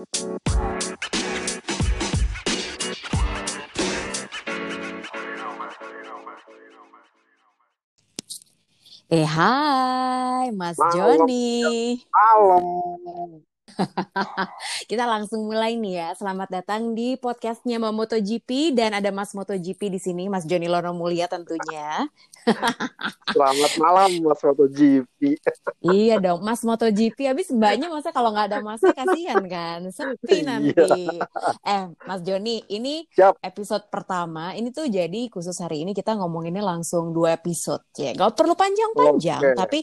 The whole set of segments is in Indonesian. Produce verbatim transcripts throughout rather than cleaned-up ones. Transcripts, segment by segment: Eh hai Mas malam, Johnny. Malam. Kita langsung mulai nih ya. Selamat datang di podcastnya Mamoto G P dan ada Mas Moto G P di sini, Mas Johnny Lono Mulia tentunya. Selamat malam Mas Moto G P. Iya dong, Mas Moto G P. Habis banyak masa kalau nggak ada masa kasihan kan, sepi nanti. Eh, Mas Johnny, ini Siap. episode pertama. Ini tuh jadi khusus hari ini kita ngomonginnya langsung dua episode ya. Gak perlu panjang-panjang, okay. Tapi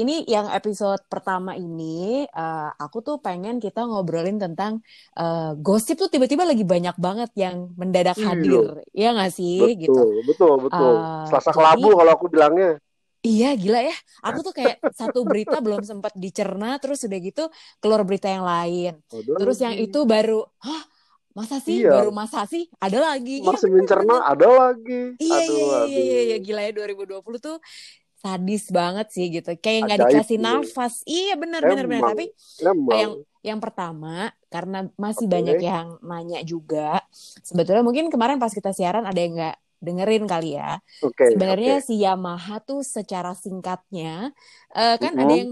ini yang episode pertama ini uh, aku tuh pengen kita ngobrolin tentang uh, gosip tuh tiba-tiba lagi banyak banget yang mendadak hadir. Iya nggak sih? Betul, gitu. Betul, betul. Uh, Selasa kelabu kalau aku bilangnya. Iya gila ya. Aku tuh kayak satu berita belum sempat dicerna terus udah gitu keluar berita yang lain. Aduh. Terus yang itu baru, hah? Masa sih? Iya. Baru masa sih? Ada lagi. Masih ya, mencerna, bener. Ada lagi. Iya, aduh, iya, aduh. iya, iya. Gila ya dua ribu dua puluh tuh. Sadis banget sih gitu, kayak nggak dikasih nafas. Iya benar benar benar. Tapi Emang. yang yang pertama karena masih okay. banyak yang nanya juga. Sebetulnya mungkin kemarin pas kita siaran ada yang nggak dengerin kali ya. Okay, Sebenarnya okay. si Yamaha tuh secara singkatnya uh, kan mm-hmm. ada yang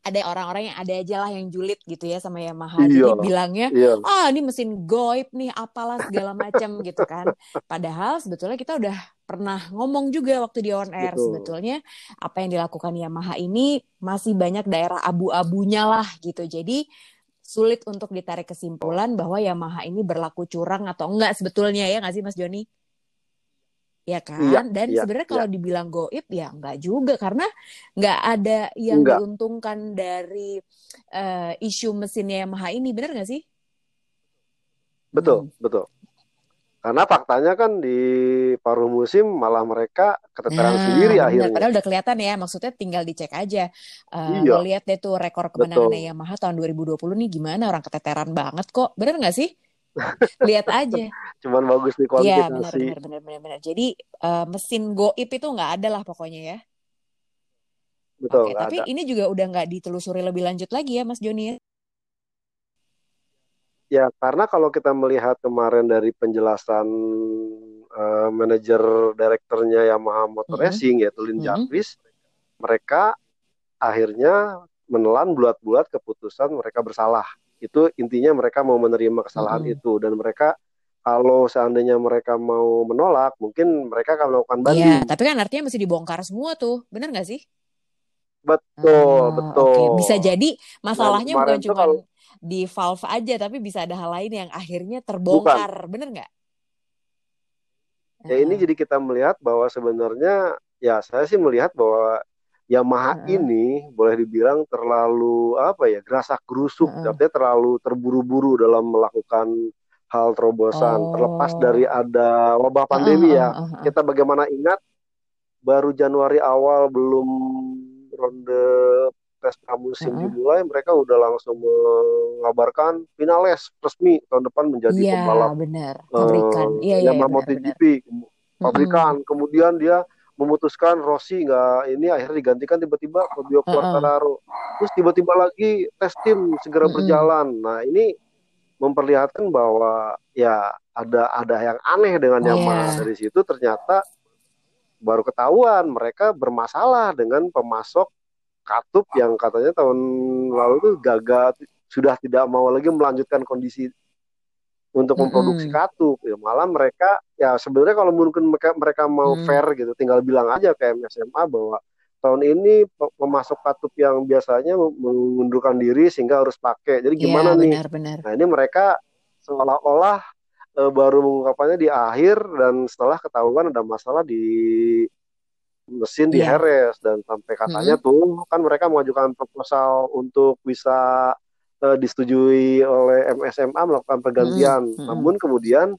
ada orang-orang yang ada aja lah yang julid gitu ya sama Yamaha. Jadi iya, bilangnya, iya. ah ini mesin goib nih apalah segala macam gitu kan. Padahal sebetulnya kita udah pernah ngomong juga waktu di on air. Betul. Sebetulnya apa yang dilakukan Yamaha ini masih banyak daerah abu-abunya lah gitu. Jadi sulit untuk ditarik kesimpulan bahwa Yamaha ini berlaku curang atau enggak sebetulnya ya nggak sih Mas Joni? Ya kan, ya, dan ya, sebenarnya ya. Kalau dibilang goib ya nggak juga karena nggak ada yang Enggak. diuntungkan dari uh, isu mesinnya Yamaha ini, benar nggak sih? Betul, hmm. betul. Karena faktanya kan di paruh musim malah mereka keteteran nah, sendiri bener. Akhirnya. Padahal udah kelihatan ya, maksudnya tinggal dicek aja. Uh, iya. Lo lihat deh tuh rekor kemenangannya Yamaha tahun dua ribu dua puluh nih gimana, orang keteteran banget kok, benar nggak sih? Lihat aja. Cuman bagus di kualifikasi. Iya benar benar benar benar benar. Jadi uh, mesin goib itu nggak ada lah pokoknya ya. Betul. Oke, tapi ada. Ini juga udah nggak ditelusuri lebih lanjut lagi ya Mas Joni. Ya karena kalau kita melihat kemarin dari penjelasan uh, manajer direkturnya Yamaha Motor Racing mm-hmm. ya Colin Jarvis, mm-hmm. mereka akhirnya menelan bulat-bulat keputusan mereka bersalah. Itu intinya mereka mau menerima kesalahan hmm. itu dan mereka kalau seandainya mereka mau menolak mungkin mereka akan melakukan banding. Iya, tapi kan artinya mesti dibongkar semua tuh, benar nggak sih? Betul, ah, betul. Okay. Bisa jadi masalahnya nah, bukan cuma kalau di valve aja, tapi bisa ada hal lain yang akhirnya terbongkar, benar nggak? Ya ah. ini jadi kita melihat bahwa sebenarnya ya saya sih melihat bahwa Yamaha uh-uh. ini boleh dibilang terlalu apa ya gerasak gerusuk, uh-uh. artinya terlalu terburu-buru dalam melakukan hal terobosan. Oh. Terlepas dari ada wabah pandemi uh-uh. ya, uh-uh. kita bagaimana ingat baru Januari awal belum ronde tes pramusim uh-uh. dimulai, mereka udah langsung mengabarkan Viñales resmi tahun depan menjadi ya, pembalap pabrikan uh, ya, ya, Yamaha MotoGP pabrikan. Uh-huh. Kemudian dia memutuskan Rossi nggak ini akhirnya digantikan tiba-tiba Fabio Quartararo. Uh-uh. Terus tiba-tiba lagi tes tim segera uh-uh. berjalan. Nah ini memperlihatkan bahwa ya ada ada yang aneh dengan Yamaha. Yeah. Dari situ ternyata baru ketahuan mereka bermasalah dengan pemasok katup yang katanya tahun lalu tuh gagal sudah tidak mau lagi melanjutkan kondisi untuk memproduksi mm-hmm. katup, ya malah mereka ya sebenarnya kalau mungkin mereka, mereka mau mm. fair gitu, tinggal bilang aja ke M S M A bahwa tahun ini pemasok katup yang biasanya mengundurkan diri sehingga harus pakai. Jadi gimana yeah, nih? Benar, benar. Nah ini mereka seolah-olah e, baru mengungkapkannya di akhir dan setelah ketahuan ada masalah di mesin yeah. di Heres dan sampai katanya mm-hmm. tuh kan mereka mengajukan proposal untuk bisa disetujui oleh M S M A melakukan pergantian. Hmm, hmm. Namun kemudian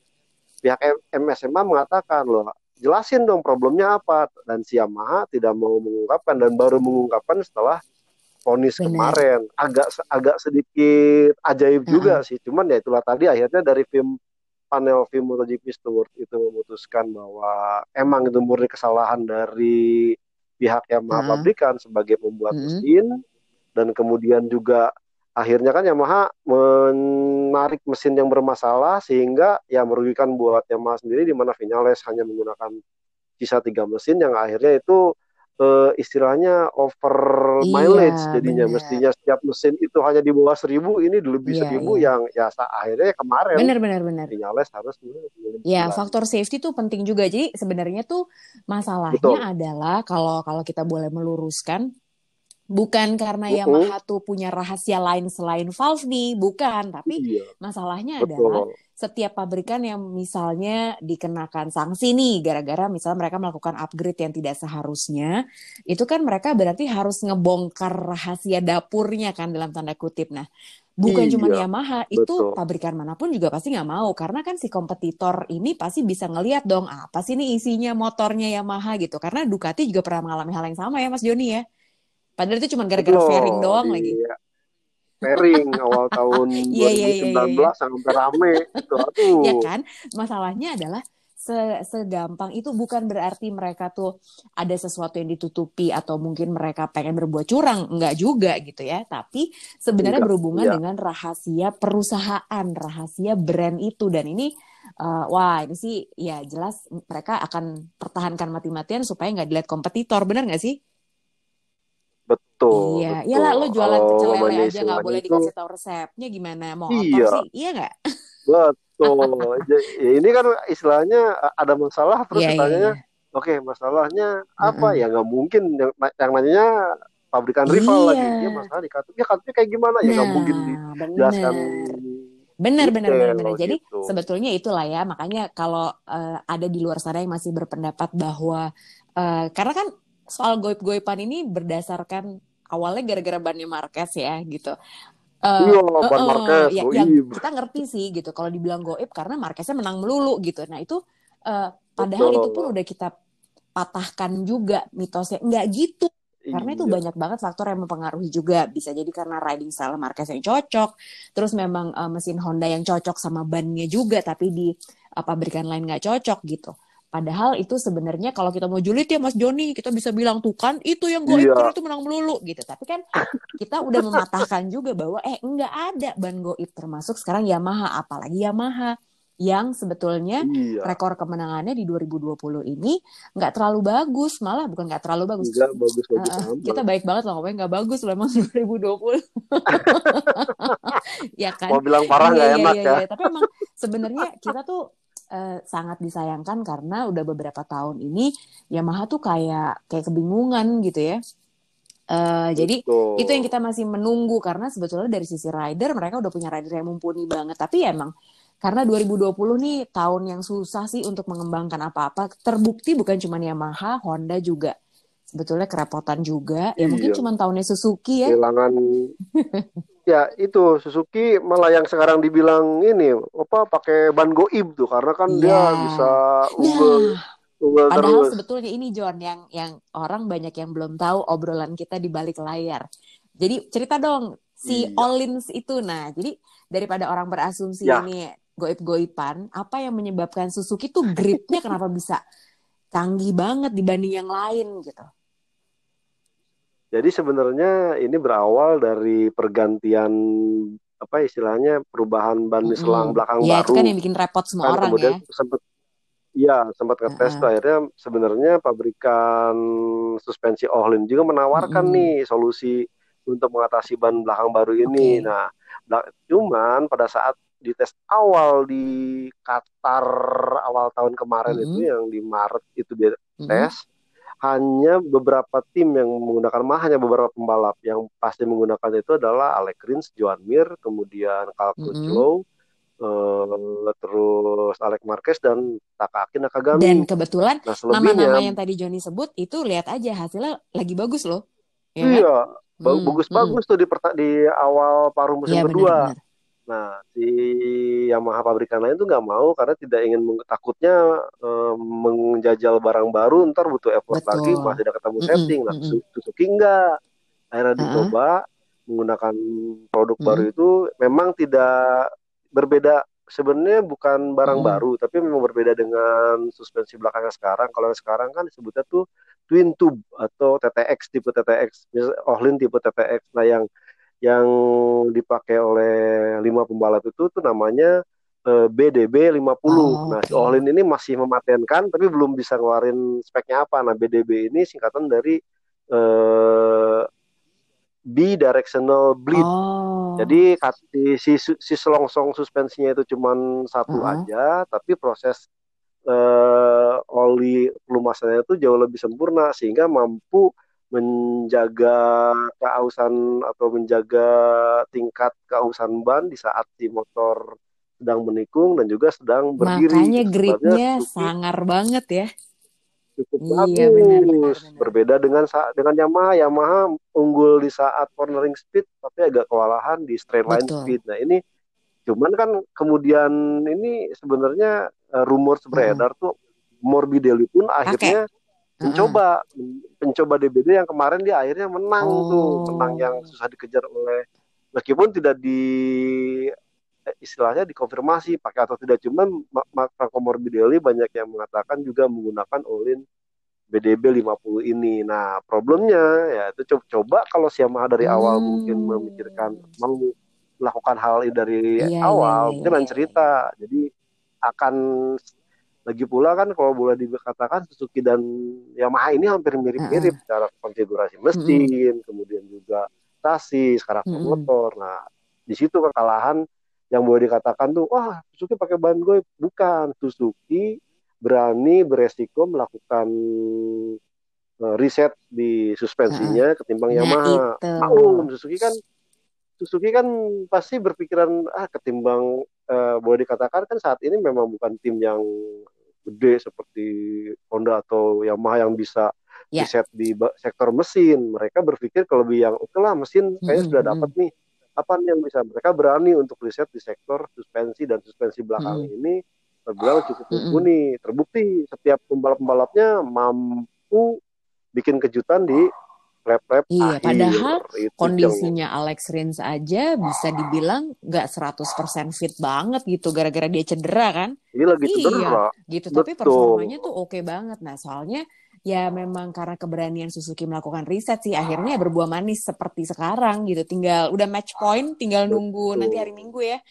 pihak M S M A mengatakan, loh, jelasin dong problemnya apa. Dan si Yamaha tidak mau mengungkapkan dan baru mengungkapkan setelah vonis kemarin. Agak agak sedikit ajaib hmm. juga sih. Cuman ya itulah tadi akhirnya dari film panel film MotoGP Steward itu memutuskan bahwa emang itu murni kesalahan dari pihak Yamaha hmm. pabrikan sebagai pembuat hmm. mesin dan kemudian juga akhirnya kan Yamaha menarik mesin yang bermasalah sehingga ya merugikan buat Yamaha sendiri, di mana Viñales hanya menggunakan sisa tiga mesin yang akhirnya itu e, istilahnya over iya, mileage jadinya bener. Mestinya setiap mesin itu hanya di bawah seribu, ini lebih iya, seribu iya. yang ya akhirnya kemarin benar-benar benar Viñales harus ya benar. Faktor safety tuh penting juga, jadi sebenarnya tuh masalahnya betul. Adalah kalau kalau kita boleh meluruskan, bukan karena uh-uh. Yamaha tuh punya rahasia lain selain valve nih, bukan. Tapi iya, masalahnya betul. Adalah setiap pabrikan yang misalnya dikenakan sanksi nih, gara-gara misalnya mereka melakukan upgrade yang tidak seharusnya, itu kan mereka berarti harus ngebongkar rahasia dapurnya kan, dalam tanda kutip. Nah, bukan iya, cuma Yamaha, betul. Itu pabrikan manapun juga pasti nggak mau. Karena kan si kompetitor ini pasti bisa ngelihat dong, apa sih nih isinya motornya Yamaha gitu. Karena Ducati juga pernah mengalami hal yang sama ya Mas Joni ya. Padahal itu cuma gara-gara oh, fairing doang iya. lagi. Fairing awal tahun dua ribu sembilan belas yeah, yeah, yeah, yeah. sangat rame itu. Aduh. Ya kan? Masalahnya adalah segampang itu, bukan berarti mereka tuh ada sesuatu yang ditutupi atau mungkin mereka pengen berbuat curang, enggak juga gitu ya. Tapi sebenarnya enggak, berhubungan iya. dengan rahasia perusahaan, rahasia brand itu, dan ini uh, wah ini sih ya jelas mereka akan pertahankan mati-matian supaya enggak dilihat kompetitor, benar enggak sih? Betul, iya, betul. Iyalah lo jualan pecel lele aja nggak boleh itu, dikasih tahu resepnya gimana mau iya. apa sih, iya nggak? Betul, ini kan istilahnya ada masalah terus yeah, ditanyanya, yeah, yeah. oke okay, masalahnya apa? Mm-hmm. Ya nggak mungkin yang, yang nanyanya pabrikan yeah. rival lagi, ya masalah dikatakan, ya katanya kayak gimana? Nah, ya nggak mungkin dijelaskan. Benar, benar, benar, benar. Jadi gitu. Sebetulnya itulah ya, makanya kalau uh, ada di luar sana yang masih berpendapat bahwa uh, karena kan soal goip-goipan ini berdasarkan awalnya gara-gara bannya Marquez ya gitu. Uh, iya, ban uh, Marquez. Ya, ya, kita ngerti sih gitu. Kalau dibilang goip karena Marqueznya menang melulu gitu. Nah itu uh, padahal betul. Itu pun udah kita patahkan juga mitosnya. Enggak gitu. Karena itu iya. banyak banget faktor yang mempengaruhi juga. Bisa jadi karena riding style Marquez yang cocok. Terus memang uh, mesin Honda yang cocok sama bannya juga. Tapi di uh, pabrikan lain nggak cocok gitu. Padahal itu sebenarnya kalau kita mau julid ya Mas Joni, kita bisa bilang tuh kan itu yang goib karena itu menang melulu gitu. Tapi kan kita udah mematahkan juga bahwa eh enggak ada ban goib, termasuk sekarang Yamaha, apalagi Yamaha yang sebetulnya iya. rekor kemenangannya di dua ribu dua puluh ini nggak terlalu bagus, malah bukan nggak terlalu bagus. Enggak, bagus, bagus uh, kita baik banget loh, ngomongnya nggak bagus loh emang dua ribu dua puluh. Ya kan? Mau bilang parah nggak iya, enak iya, ya. Iya. Tapi emang sebenarnya kita tuh Uh, sangat disayangkan karena udah beberapa tahun ini Yamaha tuh kayak kayak kebingungan gitu ya. Uh, jadi itu yang kita masih menunggu, karena sebetulnya dari sisi rider mereka udah punya rider yang mumpuni banget, tapi ya emang karena dua ribu dua puluh nih tahun yang susah sih untuk mengembangkan apa-apa. Terbukti bukan cuma Yamaha, Honda juga sebetulnya kerepotan juga. Ya iya. mungkin cuma tahunnya Suzuki ya. Kehilangan ya itu Suzuki, malah yang sekarang dibilang ini apa pakai ban goib tuh karena kan ya. Dia bisa ubel ya. ubel terus. Padahal sebetulnya ini John yang yang orang banyak yang belum tahu obrolan kita di balik layar. Jadi cerita dong si iya. Öhlins itu. Nah, jadi daripada orang berasumsi ya. Ini goib-goipan, apa yang menyebabkan Suzuki tuh gripnya kenapa bisa canggih banget dibanding yang lain gitu. Jadi sebenarnya ini berawal dari pergantian apa istilahnya perubahan ban selang mm-hmm. belakang ya, baru. Iya, itu kan yang bikin repot semua kan, orang kemudian ya. Sempat, ya, sempat ngetes uh-huh. akhirnya sebenarnya pabrikan suspensi Öhlins juga menawarkan mm-hmm. nih solusi untuk mengatasi ban belakang baru ini. Okay. Nah, cuman pada saat di tes awal di Qatar awal tahun kemarin mm-hmm. itu yang di Maret itu dia mm-hmm. tes, hanya beberapa tim yang menggunakan, mah hanya beberapa pembalap yang pasti menggunakan itu adalah Alex Rins, Joan Mir, kemudian Cal Crutchlow, mm-hmm. eh, terus Alex Márquez dan Takaaki Nakagami. Dan kebetulan nah, nama-nama yang tadi Johnny sebut itu lihat aja hasilnya lagi bagus loh. Ya, iya, kan? Bagus-bagus mm-hmm. tuh di, perta- di awal paruh musim ya, kedua. Benar-benar. Nah, si Yamaha pabrikan lain tuh nggak mau karena tidak ingin takutnya e, menjajal barang baru, ntar butuh effort betul. Lagi masih tidak ketemu mm-hmm. setting. Nah, mm-hmm. Suzuki nggak akhirnya uh-huh. dicoba menggunakan produk mm-hmm. baru itu memang tidak berbeda sebenarnya, bukan barang mm-hmm. baru tapi memang berbeda dengan suspensi belakangnya sekarang. Kalau yang sekarang kan disebutnya tuh twin tube atau T T X, tipe T T X, Öhlins tipe T T X. Nah yang yang dipakai oleh lima pembalap itu tuh namanya eh, B D B lima puluh. Oh, nah, si Öhlins ini masih mematenkan tapi belum bisa ngeluarin speknya apa. Nah, B D B ini singkatan dari eh, Bi-Directional Bleed. Oh. Jadi si, si selongsong suspensinya itu cuman satu uh-huh. aja, tapi proses eh, oli pelumasannya itu jauh lebih sempurna sehingga mampu menjaga keausan atau menjaga tingkat keausan ban di saat si motor sedang menikung dan juga sedang berdiri. Makanya gripnya sangar banget ya. Cukup bagus. Iya, benar, benar, benar. Berbeda dengan dengan Yamaha. Yamaha unggul di saat cornering speed tapi agak kewalahan di straight line Betul. speed. Nah ini cuman kan kemudian ini sebenarnya rumor beredar hmm. tuh Morbidelli pun akhirnya okay. Pencoba, pencoba D B D yang kemarin dia akhirnya menang oh. tuh, menang yang susah dikejar oleh, meskipun tidak di, istilahnya dikonfirmasi pakai atau tidak, cuman Marko Morbidelli banyak yang mengatakan juga menggunakan Öhlins B D B lima puluh ini. Nah problemnya ya itu coba kalau si Yamaha dari awal hmm. mungkin memikirkan, melakukan hal dari yeah, awal, yeah, mungkin yeah, cerita, yeah. jadi akan. Lagi pula kan kalau boleh dikatakan Suzuki dan Yamaha ini hampir mirip-mirip uh-uh. secara konfigurasi mesin, uh-uh. kemudian juga chassis, karakter uh-uh. motor. Nah, di situ kekalahan yang boleh dikatakan tuh, wah Suzuki pakai ban goib. Bukan, Suzuki berani beresiko melakukan uh, riset di suspensinya uh-uh. ketimbang nah, Yamaha. Maklum, Suzuki kan Suzuki kan pasti berpikiran ah ketimbang eh, boleh dikatakan kan saat ini memang bukan tim yang gede seperti Honda atau Yamaha yang bisa yeah. riset di sektor mesin. Mereka berpikir kelebih yang oke lah mesin kayaknya mm-hmm. sudah dapat nih apa nih yang bisa. Mereka berani untuk riset di sektor suspensi dan suspensi belakang mm-hmm. ini terbilang cukup mumpuni. Mm-hmm. Terbukti setiap pembalap-pembalapnya mampu bikin kejutan di Lep-lep iya, akhir. Padahal itu kondisinya yang... Alex Rins aja bisa dibilang nggak seratus persen fit banget gitu gara-gara dia cedera kan? Dia lagi cedera. Iya, gitu. Betul. Tapi performanya tuh oke okay banget. Nah, soalnya ya memang karena keberanian Suzuki melakukan riset sih akhirnya berbuah manis seperti sekarang gitu. Tinggal udah match point, tinggal Betul. nunggu nanti hari Minggu ya.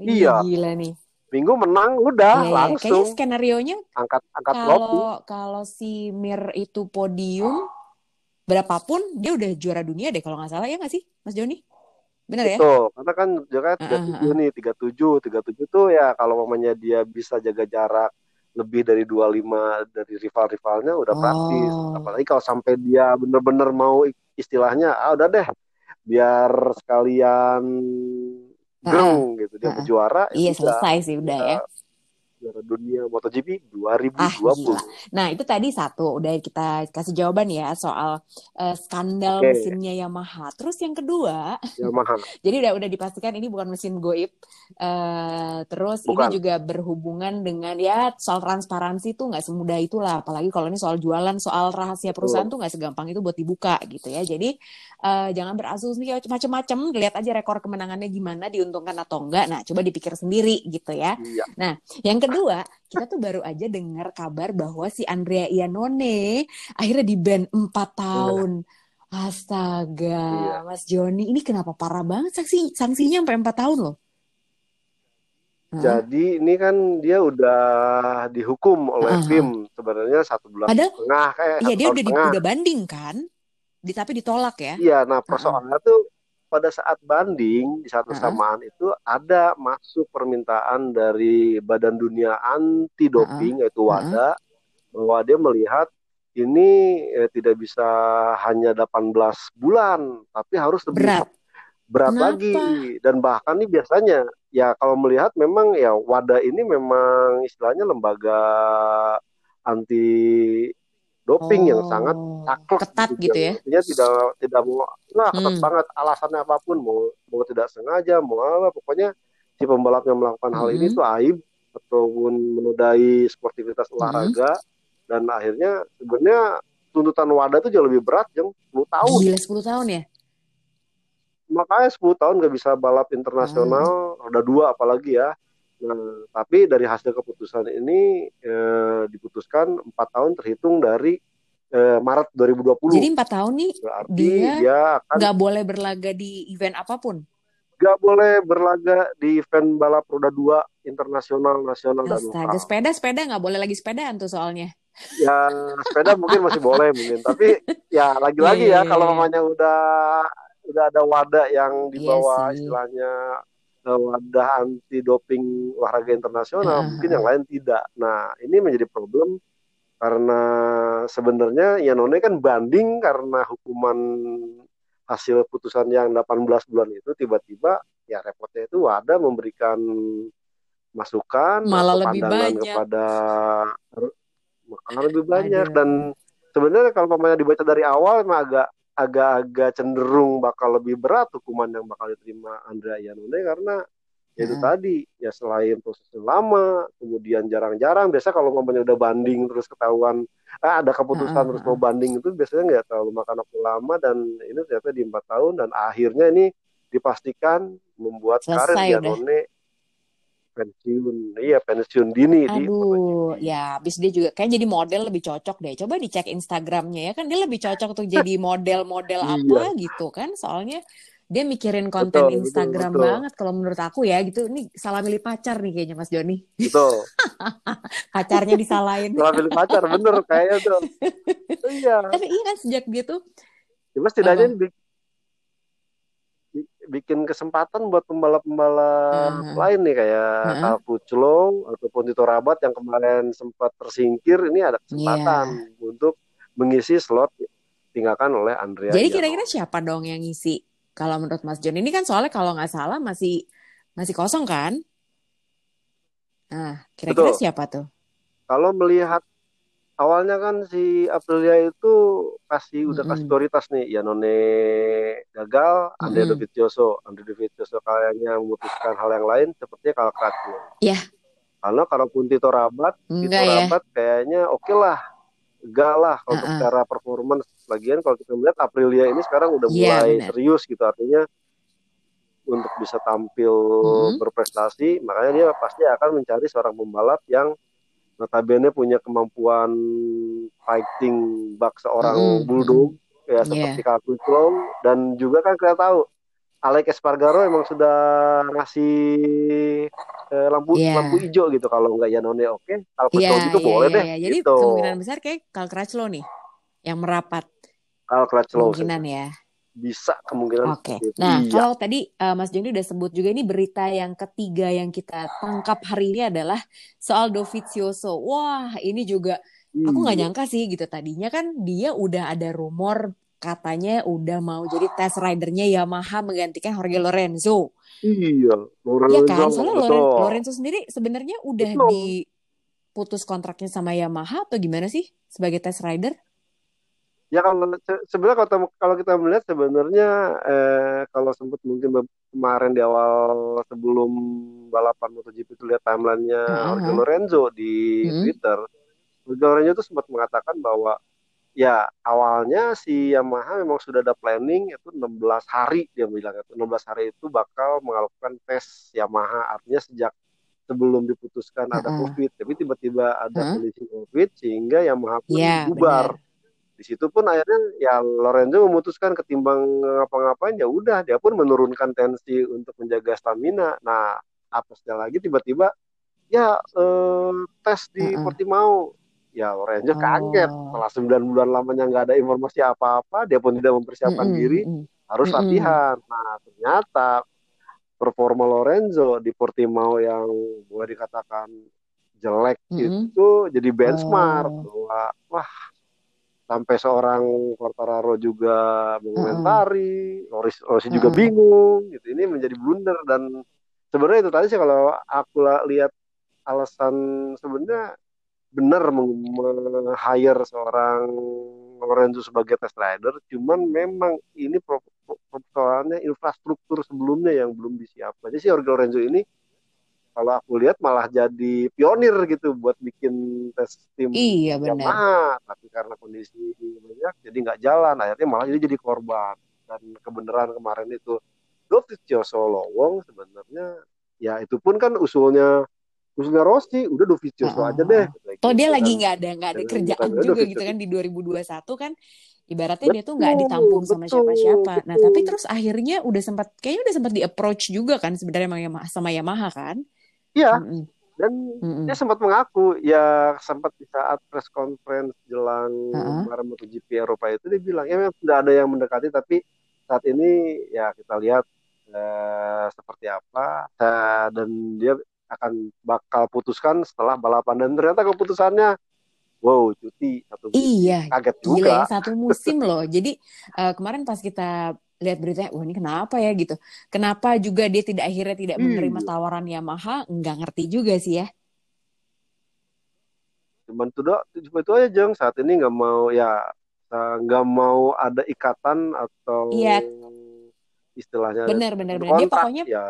Ini iya. Gila nih. Minggu menang udah yeah, langsung. Kayaknya skenarionya angkat angkat lopi. Kalau si Mir itu podium berapapun dia udah juara dunia deh kalau nggak salah ya nggak sih Mas Joni? Benar ya? Betul, karena kan jaga tiga puluh tujuh nih, tiga puluh tujuh tuh ya kalau mamanya dia bisa jaga jarak lebih dari dua puluh lima dari rival-rivalnya udah oh. praktis. Apalagi kalau sampai dia benar-benar mau istilahnya ah udah deh biar sekalian grung ah, gitu dia ah, juara iya itu selesai udah, sih udah ya. Juara dunia MotoGP dua ribu dua puluh. Ah, iya. Nah itu tadi satu udah kita kasih jawaban ya soal uh, skandal okay. mesinnya Yamaha. Terus yang kedua, Yamaha. Jadi udah udah dipastikan ini bukan mesin goib. Uh, terus bukan. Ini juga berhubungan dengan ya soal transparansi tuh nggak semudah itulah. Apalagi kalau ini soal jualan, soal rahasia perusahaan Betul. tuh nggak segampang itu buat dibuka gitu ya. Jadi uh, jangan berasumsi ya macam-macam. Lihat aja rekor kemenangannya gimana, diuntungkan atau enggak. Nah coba dipikir sendiri gitu ya. Iya. Nah yang kedua, kita tuh baru aja dengar kabar bahwa si Andrea Iannone akhirnya di-ban empat tahun. Astaga, iya. Mas Joni, ini kenapa parah banget sanksi sanksinya sampai empat tahun loh. Jadi hmm. ini kan dia udah dihukum oleh F I M uh-huh. sebenarnya satu bulan Padahal, setengah kayak Iya, dia udah di, udah banding kan? Di, tapi ditolak ya. Iya, nah persoalannya uh-huh. tuh pada saat banding di saat bersamaan uh-huh. itu ada masuk permintaan dari Badan Dunia Anti Doping uh-huh. yaitu WADA uh-huh. bahwa dia melihat ini eh, tidak bisa hanya delapan belas bulan tapi harus lebih berat, berat lagi dan bahkan ini biasanya ya kalau melihat memang ya WADA ini memang istilahnya lembaga anti doping oh, yang sangat taklek, ketat gitu, gitu ya. Artinya tidak tidak mau, nah ketat hmm. banget alasannya apapun, mau mau tidak sengaja, mau apa, pokoknya si pembalap yang melakukan hmm. hal ini itu aib ataupun menodai sportivitas olahraga hmm. dan akhirnya sebenarnya tuntutan WADA itu jauh lebih berat, yang sepuluh tahun. Gila, sepuluh tahun ya. Makanya sepuluh tahun gak bisa balap internasional, roda dua apalagi ya. Nah, tapi dari hasil keputusan ini eh, diputuskan empat tahun terhitung dari eh, Maret dua ribu dua puluh. Jadi empat tahun nih berarti dia, dia akan gak boleh berlaga di event apapun. Gak boleh berlaga di event balap roda dua internasional, nasional, astaga, dan lokal. Sepeda, sepeda gak boleh lagi sepedaan tuh soalnya. Ya sepeda mungkin masih boleh mungkin, tapi ya lagi-lagi yeah. ya kalau namanya udah udah ada WADA yang di bawah yeah, istilahnya WADA anti doping olahraga internasional, uh-huh. mungkin yang lain tidak. Nah ini menjadi problem karena sebenarnya Iannone kan banding karena hukuman hasil putusan yang delapan belas bulan itu tiba-tiba ya repotnya itu WADA memberikan masukan malah atau lebih pandangan banyak kepada malah lebih banyak. Aduh. Dan sebenarnya kalau pemainnya dibaca dari awal memang agak agak-agak cenderung bakal lebih berat hukuman yang bakal diterima Andrea Iannone karena ya itu tadi ya selain prosesnya lama kemudian jarang-jarang biasa kalau pemainnya udah banding terus ketahuan ah, ada keputusan uh-huh. terus mau banding itu biasanya nggak terlalu makan waktu lama dan ini ternyata di empat tahun dan akhirnya ini dipastikan membuat karir Iannone pensiun, iya pensiun dini. Aduh, di, ya abis dia juga kayaknya jadi model lebih cocok deh. Coba dicek Instagramnya ya kan dia lebih cocok tuh jadi model-model apa iya. gitu kan. Soalnya dia mikirin konten betul, Instagram betul, betul. banget kalau menurut aku ya gitu. Ini salah milih pacar nih kayaknya Mas Joni. Betul. Pacarnya disalahin. Salah milih pacar bener kayaknya tuh. Iya. Tapi iya kan sejak dia tuh. Ya mas tidaknya uh-huh. bikin kesempatan buat pembalap-pembalap uh-huh. lain nih kayak uh-huh. Cal Crutchlow ataupun Tito Rabat yang kemarin sempat tersingkir ini ada kesempatan yeah. untuk mengisi slot ditinggalkan oleh Andrea. Jadi Iannone. Kira-kira siapa dong yang ngisi? Kalau menurut Mas John ini kan soalnya kalau nggak salah masih masih kosong kan? Nah, kira-kira betul. Siapa tuh? Kalau melihat awalnya kan si Aprilia itu kasih mm-hmm. udah kasih prioritas nih Iannone gagal, Andrea mm-hmm. Dovizioso, Andrea Dovizioso kayaknya memutuskan hal yang lain sepertinya Cal Crutchlow. Iya. Yeah. Karena kalaupun Tito Rabat, Tito ya. Rabat kayaknya oke okay lah, enggak lah kalau uh-uh. secara performance. Lagian kalau kita melihat Aprilia ini sekarang udah yeah, mulai bener. serius gitu artinya untuk bisa tampil mm-hmm. berprestasi, makanya dia pasti akan mencari seorang pembalap yang notabene punya kemampuan fighting bak seorang mm. bulldog ya seperti yeah. Cal Crutchlow dan juga kan kita tahu Alex Espargaro emang sudah ngasih eh, lampu yeah. lampu hijau gitu kalau nggak Iannone oke okay. Cal Crutchlow yeah, itu yeah, boleh yeah, deh yeah. Jadi gitu. Kemungkinan besar kayak Cal Crutchlow nih yang merapat Cal Crutchlow kemungkinan ya bisa kemungkinan oke okay. Nah iya. Kalau tadi uh, Mas Joni udah sebut juga ini berita yang ketiga yang kita tangkap hari ini adalah soal Dovizioso. Wah ini juga hmm. aku nggak nyangka sih gitu tadinya kan dia udah ada rumor katanya udah mau jadi test ridernya Yamaha menggantikan Jorge Lorenzo. Iya Lorenzo ya kan soalnya Loren- Lorenzo sendiri sebenarnya udah betul. Diputus kontraknya sama Yamaha atau gimana sih sebagai test rider? Ya kalau sebenarnya kalau, kalau kita melihat sebenarnya eh, kalau sempat mungkin kemarin di awal sebelum balapan MotoGP itu lihat timelinenya uh-huh. Jorge Lorenzo di hmm. Twitter, Jorge Lorenzo itu sempat mengatakan bahwa ya awalnya si Yamaha memang sudah ada planning itu enam belas hari dia bilang itu enam belas hari itu bakal melakukan tes Yamaha artinya sejak sebelum diputuskan uh-huh. ada COVID tapi tiba-tiba ada uh-huh. kondisi COVID sehingga Yamaha pun yeah, bubar. Bener. Di situ pun akhirnya ya Lorenzo memutuskan ketimbang ngapa-ngapain ya udah dia pun menurunkan tensi untuk menjaga stamina. Nah, apesnya lagi tiba-tiba ya eh, tes di uh-uh. Portimao. Ya Lorenzo oh. kaget setelah sembilan bulan lamanya nggak ada informasi apa-apa, dia pun tidak mempersiapkan mm-hmm. diri, harus mm-hmm. latihan. Nah, ternyata performa Lorenzo di Portimao yang boleh dikatakan jelek mm-hmm. itu jadi benchmark oh. wah, wah sampai seorang Quartararo juga mengomentari, mm. Loris, Loris juga mm. bingung, gitu. Ini menjadi blunder dan sebenarnya itu tadi sih kalau aku lihat alasan sebenarnya benar meng-hire seorang Lorenzo sebagai test rider, cuman memang ini persoalannya infrastruktur sebelumnya yang belum disiapkan. Jadi si Jorge Lorenzo ini kalau aku lihat malah jadi pionir gitu buat bikin tes tim iya, Yamaha, tapi karena kondisi banyak jadi nggak jalan, akhirnya malah jadi jadi korban dan kebenaran kemarin itu Dovizioso lowong sebenarnya, ya itu pun kan usulnya usulnya Rossi, udah Dovizioso oh. aja deh, Toh dia lagi nggak ada nggak ada kerjaan juga gitu kan di dua ribu dua puluh satu kan. Ibaratnya betul, dia tuh nggak ditampung sama betul, siapa-siapa. Nah tapi terus akhirnya udah sempat kayaknya udah sempat di-approach juga kan sebenarnya sama Yamaha kan? Iya. Mm-hmm. Dan mm-hmm. dia sempat mengaku ya sempat di saat press conference jelang uh-huh. MotoGP Eropa itu dia bilang ya memang sudah ada yang mendekati tapi saat ini ya kita lihat eh, seperti apa eh, dan dia akan bakal putuskan setelah balapan dan ternyata keputusannya. Wow, cuti satu musim. Iya, kaget juga. Gila ya, satu musim loh. Jadi uh, kemarin pas kita lihat beritanya, wah ini kenapa ya gitu. Kenapa juga dia tidak akhirnya tidak hmm. menerima tawaran Yamaha, nggak ngerti juga sih ya. Cuman itu, cuma itu aja Jeng, saat ini nggak mau ya, nggak mau ada ikatan atau iya. istilahnya. Benar-benar. Benar. Dia pokoknya ya,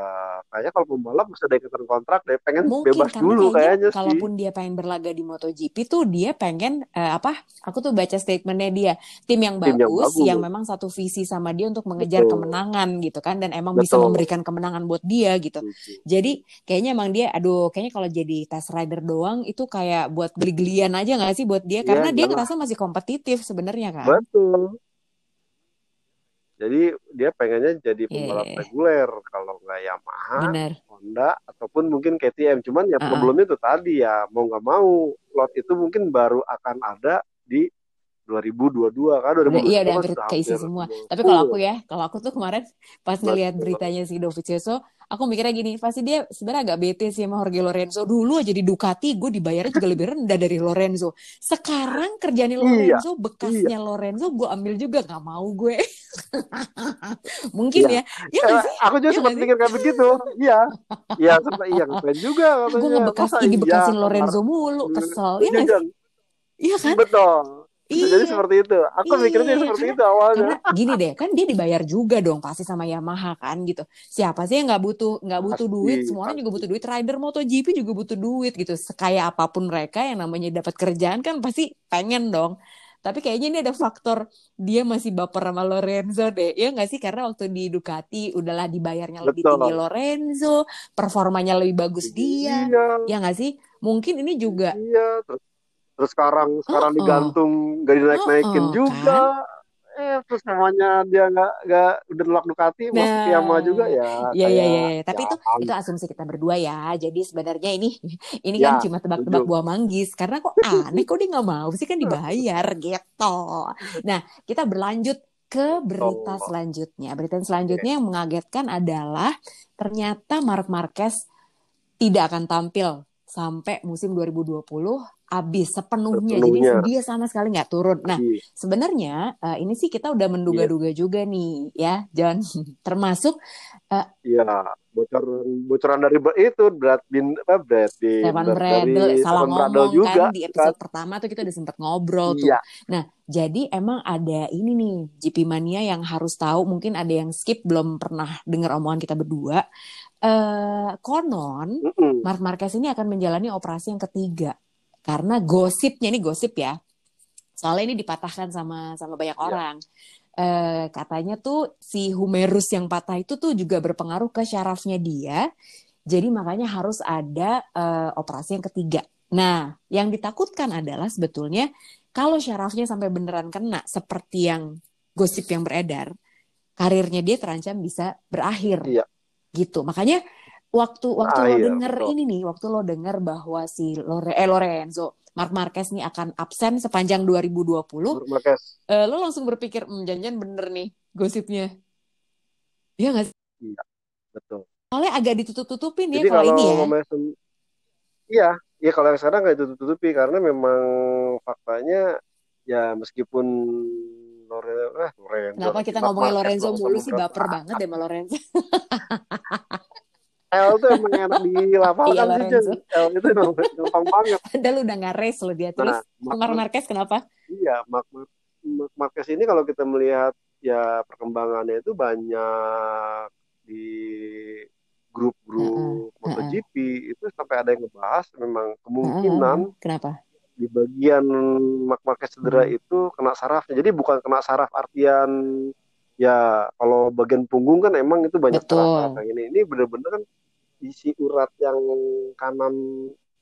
kayaknya kalau pembalap mesti ada ikatan kontrak deh, pengen mungkin, bebas dulu kayaknya, kayaknya sih. Kalaupun dia pengen berlaga di MotoGP tuh dia pengen uh, apa? Aku tuh baca statementnya dia tim yang tim bagus, yang bagus yang memang satu visi sama dia untuk mengejar betul. Kemenangan gitu kan dan emang betul. Bisa memberikan kemenangan buat dia gitu. Betul. Jadi kayaknya emang dia, aduh kayaknya kalau jadi test rider doang itu kayak buat geli-gelian aja nggak sih buat dia karena ya, dia ngerasa masih kompetitif sebenarnya kan. Betul. Jadi dia pengennya jadi pembalap yeah. reguler kalau nggak Yamaha, bener. Honda ataupun mungkin K T M. Cuman ya uh-uh. problemnya itu tadi ya mau nggak mau lot itu mungkin baru akan ada di dua ribu dua puluh dua kan dua ribu dua puluh dua iya udah hampir keisi semua. Uh. Tapi kalau aku ya, kalau aku tuh kemarin pas ngelihat beritanya si Dovizioso, aku mikirnya gini, pasti dia sebenarnya agak bete sih sama Jorge Lorenzo. Dulu aja di Ducati gue dibayarnya juga lebih rendah dari Lorenzo. Sekarang kerjanya Lorenzo, iya, bekasnya iya. Lorenzo gue ambil juga, nggak mau gue. Mungkin iya. ya. Ya sih? Aku juga ya sempat mikir kayak begitu. Iya. Iya, sempat iya keren juga katanya. Gue ngebekas dibekasin iya, Lorenzo mar- mulu, kesel. Iya kan? Iya, iya kan? Betul. Iya, jadi seperti itu. Aku iya, mikirnya iya, seperti karena, itu awalnya. Gini deh, kan dia dibayar juga dong pasti sama Yamaha kan gitu. Siapa sih yang nggak butuh nggak butuh pasti, duit? Semua orang juga butuh duit. Rider MotoGP juga butuh duit gitu. Sekaya apapun mereka yang namanya dapat kerjaan kan pasti pengen dong. Tapi kayaknya ini ada faktor dia masih baper sama Lorenzo deh. Ya nggak sih? Karena waktu di Ducati udahlah dibayarnya betul. Lebih tinggi Lorenzo, performanya lebih bagus dia. Iya. Ya nggak sih? Mungkin ini juga. Iya. Terus sekarang sekarang uh-uh. digantung gak dinaik-naikin uh-uh, juga kan? eh terus namanya dia nggak nggak udah nolak Ducati nah. masuk Yamaha juga ya ya ya, ya. Tapi ya, itu am. itu asumsi kita berdua ya jadi sebenarnya ini ini ya, kan cuma tebak-tebak buah manggis karena kok aneh kok dia nggak mau sih kan dibayar gitu. Nah kita berlanjut ke berita oh. selanjutnya berita selanjutnya okay. yang mengagetkan adalah ternyata Marc Marquez tidak akan tampil sampai musim dua ribu dua puluh habis sepenuhnya. sepenuhnya. Jadi dia sama sekali nggak turun. Nah, sebenarnya uh, ini sih kita udah menduga-duga yeah. juga nih, ya, John. Termasuk uh, ya bocoran bocoran dari itu Brad Binder, Brad Binder, Brad salah ngomong juga. Kan di episode pertama tuh kita udah sempat ngobrol yeah. tuh. Nah, jadi emang ada ini nih G P Mania yang harus tahu. Mungkin ada yang skip belum pernah dengar omongan kita berdua. Uh, konon mm-hmm. Marc Marquez ini akan menjalani operasi yang ketiga. Karena gosipnya, ini gosip ya, soalnya ini dipatahkan sama sama banyak orang. Ya. E, katanya tuh si humerus yang patah itu tuh juga berpengaruh ke syarafnya dia. Jadi makanya harus ada e, operasi yang ketiga. Nah, yang ditakutkan adalah sebetulnya kalau syarafnya sampai beneran kena seperti yang gosip yang beredar, karirnya dia terancam bisa berakhir. Ya. Gitu, makanya... Waktu waktu ah, lo iya, denger betul. ini nih, waktu lo denger bahwa si Lore, eh, Lorenzo, Marc Marquez nih akan absen sepanjang dua ribu dua puluh, Marquez. Eh, lo langsung berpikir, hmm, jangan-jangan bener nih gosipnya. Iya nggak sih? Iya, betul. Soalnya agak ditutup-tutupin ya kalau, kalau ini ya. Mesen, iya, iya kalau sekarang nggak ditutup-tutupi karena memang faktanya ya meskipun Lorenzo, eh, Lorenzo. Kenapa kita ngomongin Lorenzo mulu sih baper ah, banget deh sama Lorenzo. L itu emang enak di lapangan sih Jen. L itu emang gampang banget. Padahal udah nggak race loh dia terus. Nah, Marc Marquez kenapa? Iya, Marc Marquez ini kalau kita melihat ya perkembangannya itu banyak di grup-grup uh-uh. MotoGP uh-uh. itu sampai ada yang ngebahas memang kemungkinan uh-uh. kenapa? Di bagian Marc Marquez cedera uh-huh. itu kena sarafnya. Jadi bukan kena saraf artian ya kalau bagian punggung kan emang itu banyak terasa. Ini ini benar-benar kan isi urat yang kanan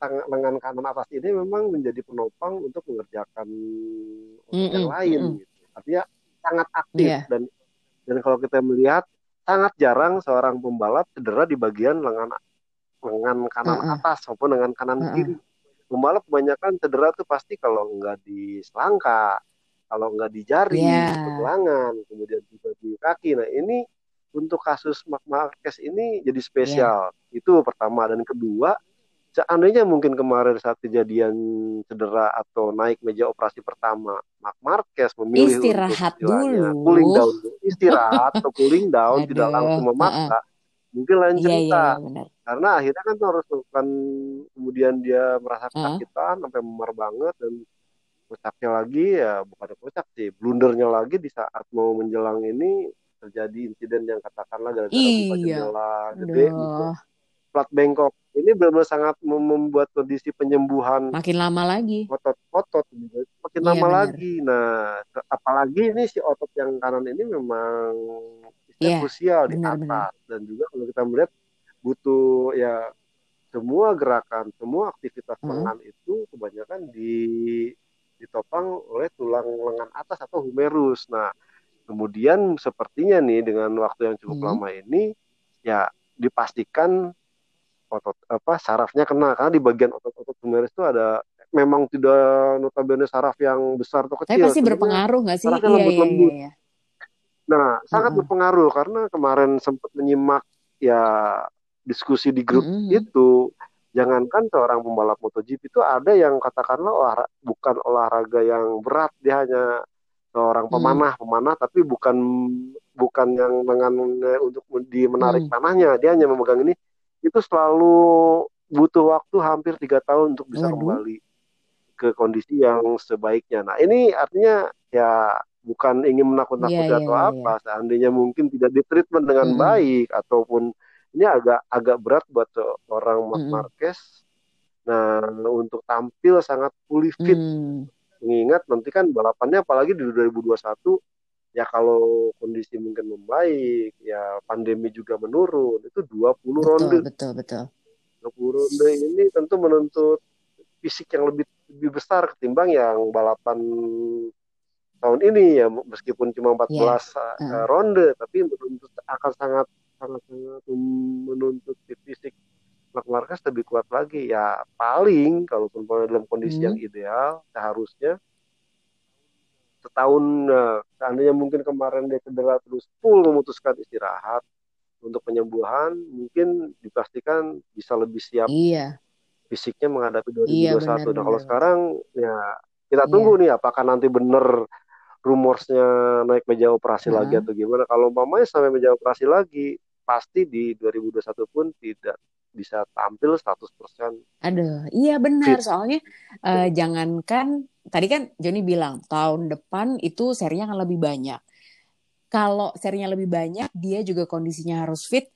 tangan, tangan kanan atas ini memang menjadi penopang untuk mengerjakan mm-mm, yang lain. Mm-mm. Gitu. Artinya sangat aktif, yeah. dan dan kalau kita melihat sangat jarang seorang pembalap cedera di bagian lengan lengan kanan mm-mm. atas maupun lengan kanan mm-mm. kiri. Pembalap kebanyakan cedera tuh pasti kalau nggak di selangka, kalau nggak di jari, yeah. di lengan, kemudian juga di kaki. Nah ini untuk kasus Marc Marquez ini jadi spesial. Yeah. Itu pertama. Dan kedua, seandainya mungkin kemarin saat kejadian cedera atau naik meja operasi pertama, Marc Marquez memilih istirahat dulu, cooling down, istirahat atau cooling down, aduh, tidak langsung memaksa. Uh-uh. Mungkin lain cerita. Yeah, yeah, karena akhirnya kan harus melakukan, kemudian dia merasa kesakitan, uh-huh. sampai memar banget, dan kocaknya lagi, ya bukan kocak sih, blundernya lagi di saat mau menjelang ini, terjadi insiden yang katakanlah gara-gara buka jendela gede gitu, plat bengkok. Ini benar-benar sangat membuat kondisi penyembuhan makin lama lagi, otot-otot makin iya, lama bener. lagi. Nah, apalagi ini si otot yang kanan ini memang yeah, krusial di atas, bener. dan juga kalau kita melihat butuh ya semua gerakan, semua aktivitas hmm. lengan itu kebanyakan di ditopang oleh tulang lengan atas atau humerus. Nah, kemudian sepertinya nih dengan waktu yang cukup hmm. lama ini ya dipastikan otot apa sarafnya kena, karena di bagian otot-otot humerus itu ada, memang tidak notabene saraf yang besar atau kecil. Tapi pasti berpengaruh nggak sih? Sarafnya lembut-lembut. Iya, iya, iya. Nah sangat hmm. berpengaruh, karena kemarin sempat menyimak ya diskusi di grup hmm. itu, jangankan seorang pembalap MotoGP itu ada yang katakanlah olah, bukan olahraga yang berat, dia hanya seorang pemanah, hmm. pemanah tapi bukan bukan yang dengan untuk di menarik hmm. tanahnya, dia hanya memegang ini, itu selalu butuh waktu hampir tiga tahun untuk bisa Waduh. kembali ke kondisi yang sebaiknya. Nah ini artinya ya bukan ingin menakut-nakuti yeah, atau yeah, apa, yeah. seandainya mungkin tidak ditreatment dengan hmm. baik, ataupun ini agak agak berat buat seorang Marc Marquez. Hmm. Nah untuk tampil sangat fully fit. Hmm. Mengingat nanti kan balapannya apalagi di dua ribu dua puluh satu ya, kalau kondisi mungkin membaik ya, pandemi juga menurun, itu dua puluh ronde. Betul, betul, betul. dua puluh ronde ini tentu menuntut fisik yang lebih lebih besar ketimbang yang balapan tahun ini ya, meskipun cuma empat belas yeah. uh. ronde, tapi menuntut akan sangat sangat sangat menuntut fisik Marc Marquez lebih kuat lagi. Ya paling kalaupun dalam kondisi hmm. yang ideal seharusnya setahun, nah, seandainya mungkin kemarin dia cedera terus full memutuskan istirahat untuk penyembuhan, mungkin dipastikan bisa lebih siap iya. fisiknya menghadapi dua ribu dua puluh satu. Iya, benar, nah kalau benar. sekarang ya kita tunggu iya. nih apakah nanti benar rumorsnya naik meja operasi hmm. lagi atau gimana. Kalau umpamanya sampai meja operasi lagi, pasti di dua ribu dua puluh satu pun tidak bisa tampil seratus persen. Aduh, iya benar. Soalnya uh, jangankan, tadi kan Johnny bilang tahun depan itu serinya akan lebih banyak. Kalau serinya lebih banyak, dia juga kondisinya harus fit.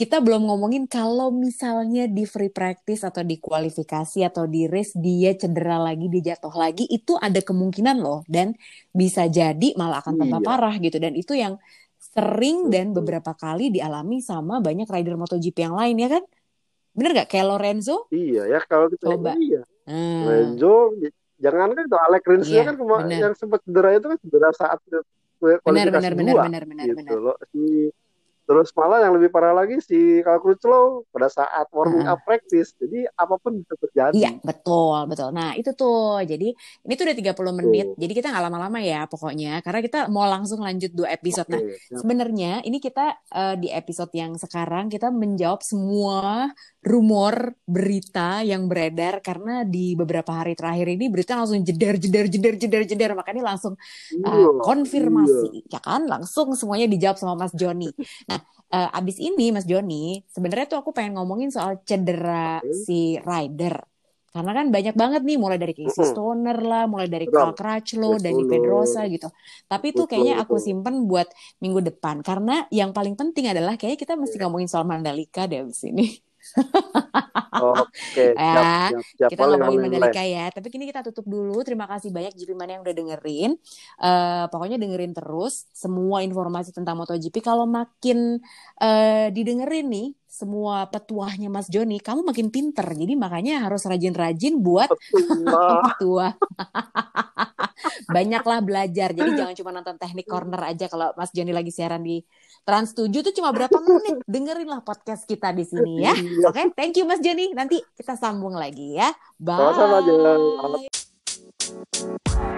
Kita belum ngomongin kalau misalnya di free practice atau di kualifikasi atau di race dia cedera lagi, dia jatuh lagi, itu ada kemungkinan loh. Dan bisa jadi malah akan tambah iya. parah gitu. Dan itu yang sering dan beberapa kali dialami sama banyak rider MotoGP yang lain, ya kan? Bener gak? Kayak Lorenzo? Iya, ya kalau kita coba. Iya. Hmm. Lorenzo, jangan kan itu Alex Rins iya, kan kema- yang sempat cedera itu kan cedera saat kualifikasi dua. Si, terus malah yang lebih parah lagi si Cal Crutchlow pada saat warming hmm. up practice. Jadi apapun bisa terjadi. Iya, betul, betul. Nah itu tuh, jadi ini tuh udah tiga puluh menit. Tuh. Jadi kita gak lama-lama ya pokoknya, karena kita mau langsung lanjut dua episode. Okay, nah ya. Sebenarnya ini kita uh, di episode yang sekarang kita menjawab semua rumor berita yang beredar, karena di beberapa hari terakhir ini berita langsung jedar jedar jedar jedar jedar, makanya langsung uh, konfirmasi ya kan, langsung semuanya dijawab sama Mas Johnny. Nah uh, abis ini Mas Johnny, sebenarnya tuh aku pengen ngomongin soal cedera okay. si rider, karena kan banyak banget nih, mulai dari Casey Stoner lah, mulai dari Cal Crutchlow, Dani Pedrosa gitu. Tapi itu kayaknya aku simpen buat minggu depan, karena yang paling penting adalah kayaknya kita mesti ngomongin soal Mandalika deh abis ini. Oke, nah, siap, siap, kita ngomongin Mandalika ya. Tapi kini kita tutup dulu. Terima kasih banyak G P Mania yang udah dengerin. Uh, pokoknya dengerin terus semua informasi tentang MotoGP. Kalau makin uh, didengerin nih semua petuahnya Mas Joni, kamu makin pinter. Jadi makanya harus rajin-rajin buat petuah. Banyaklah belajar. Jadi jangan cuma nonton Teknik Corner aja. Kalau Mas Joni lagi siaran di Trans tujuh tuh cuma berapa menit. Dengerinlah podcast kita di sini ya. Oke, okay? Thank you Mas Joni. Nanti kita sambung lagi ya. Bye. Sama-sama.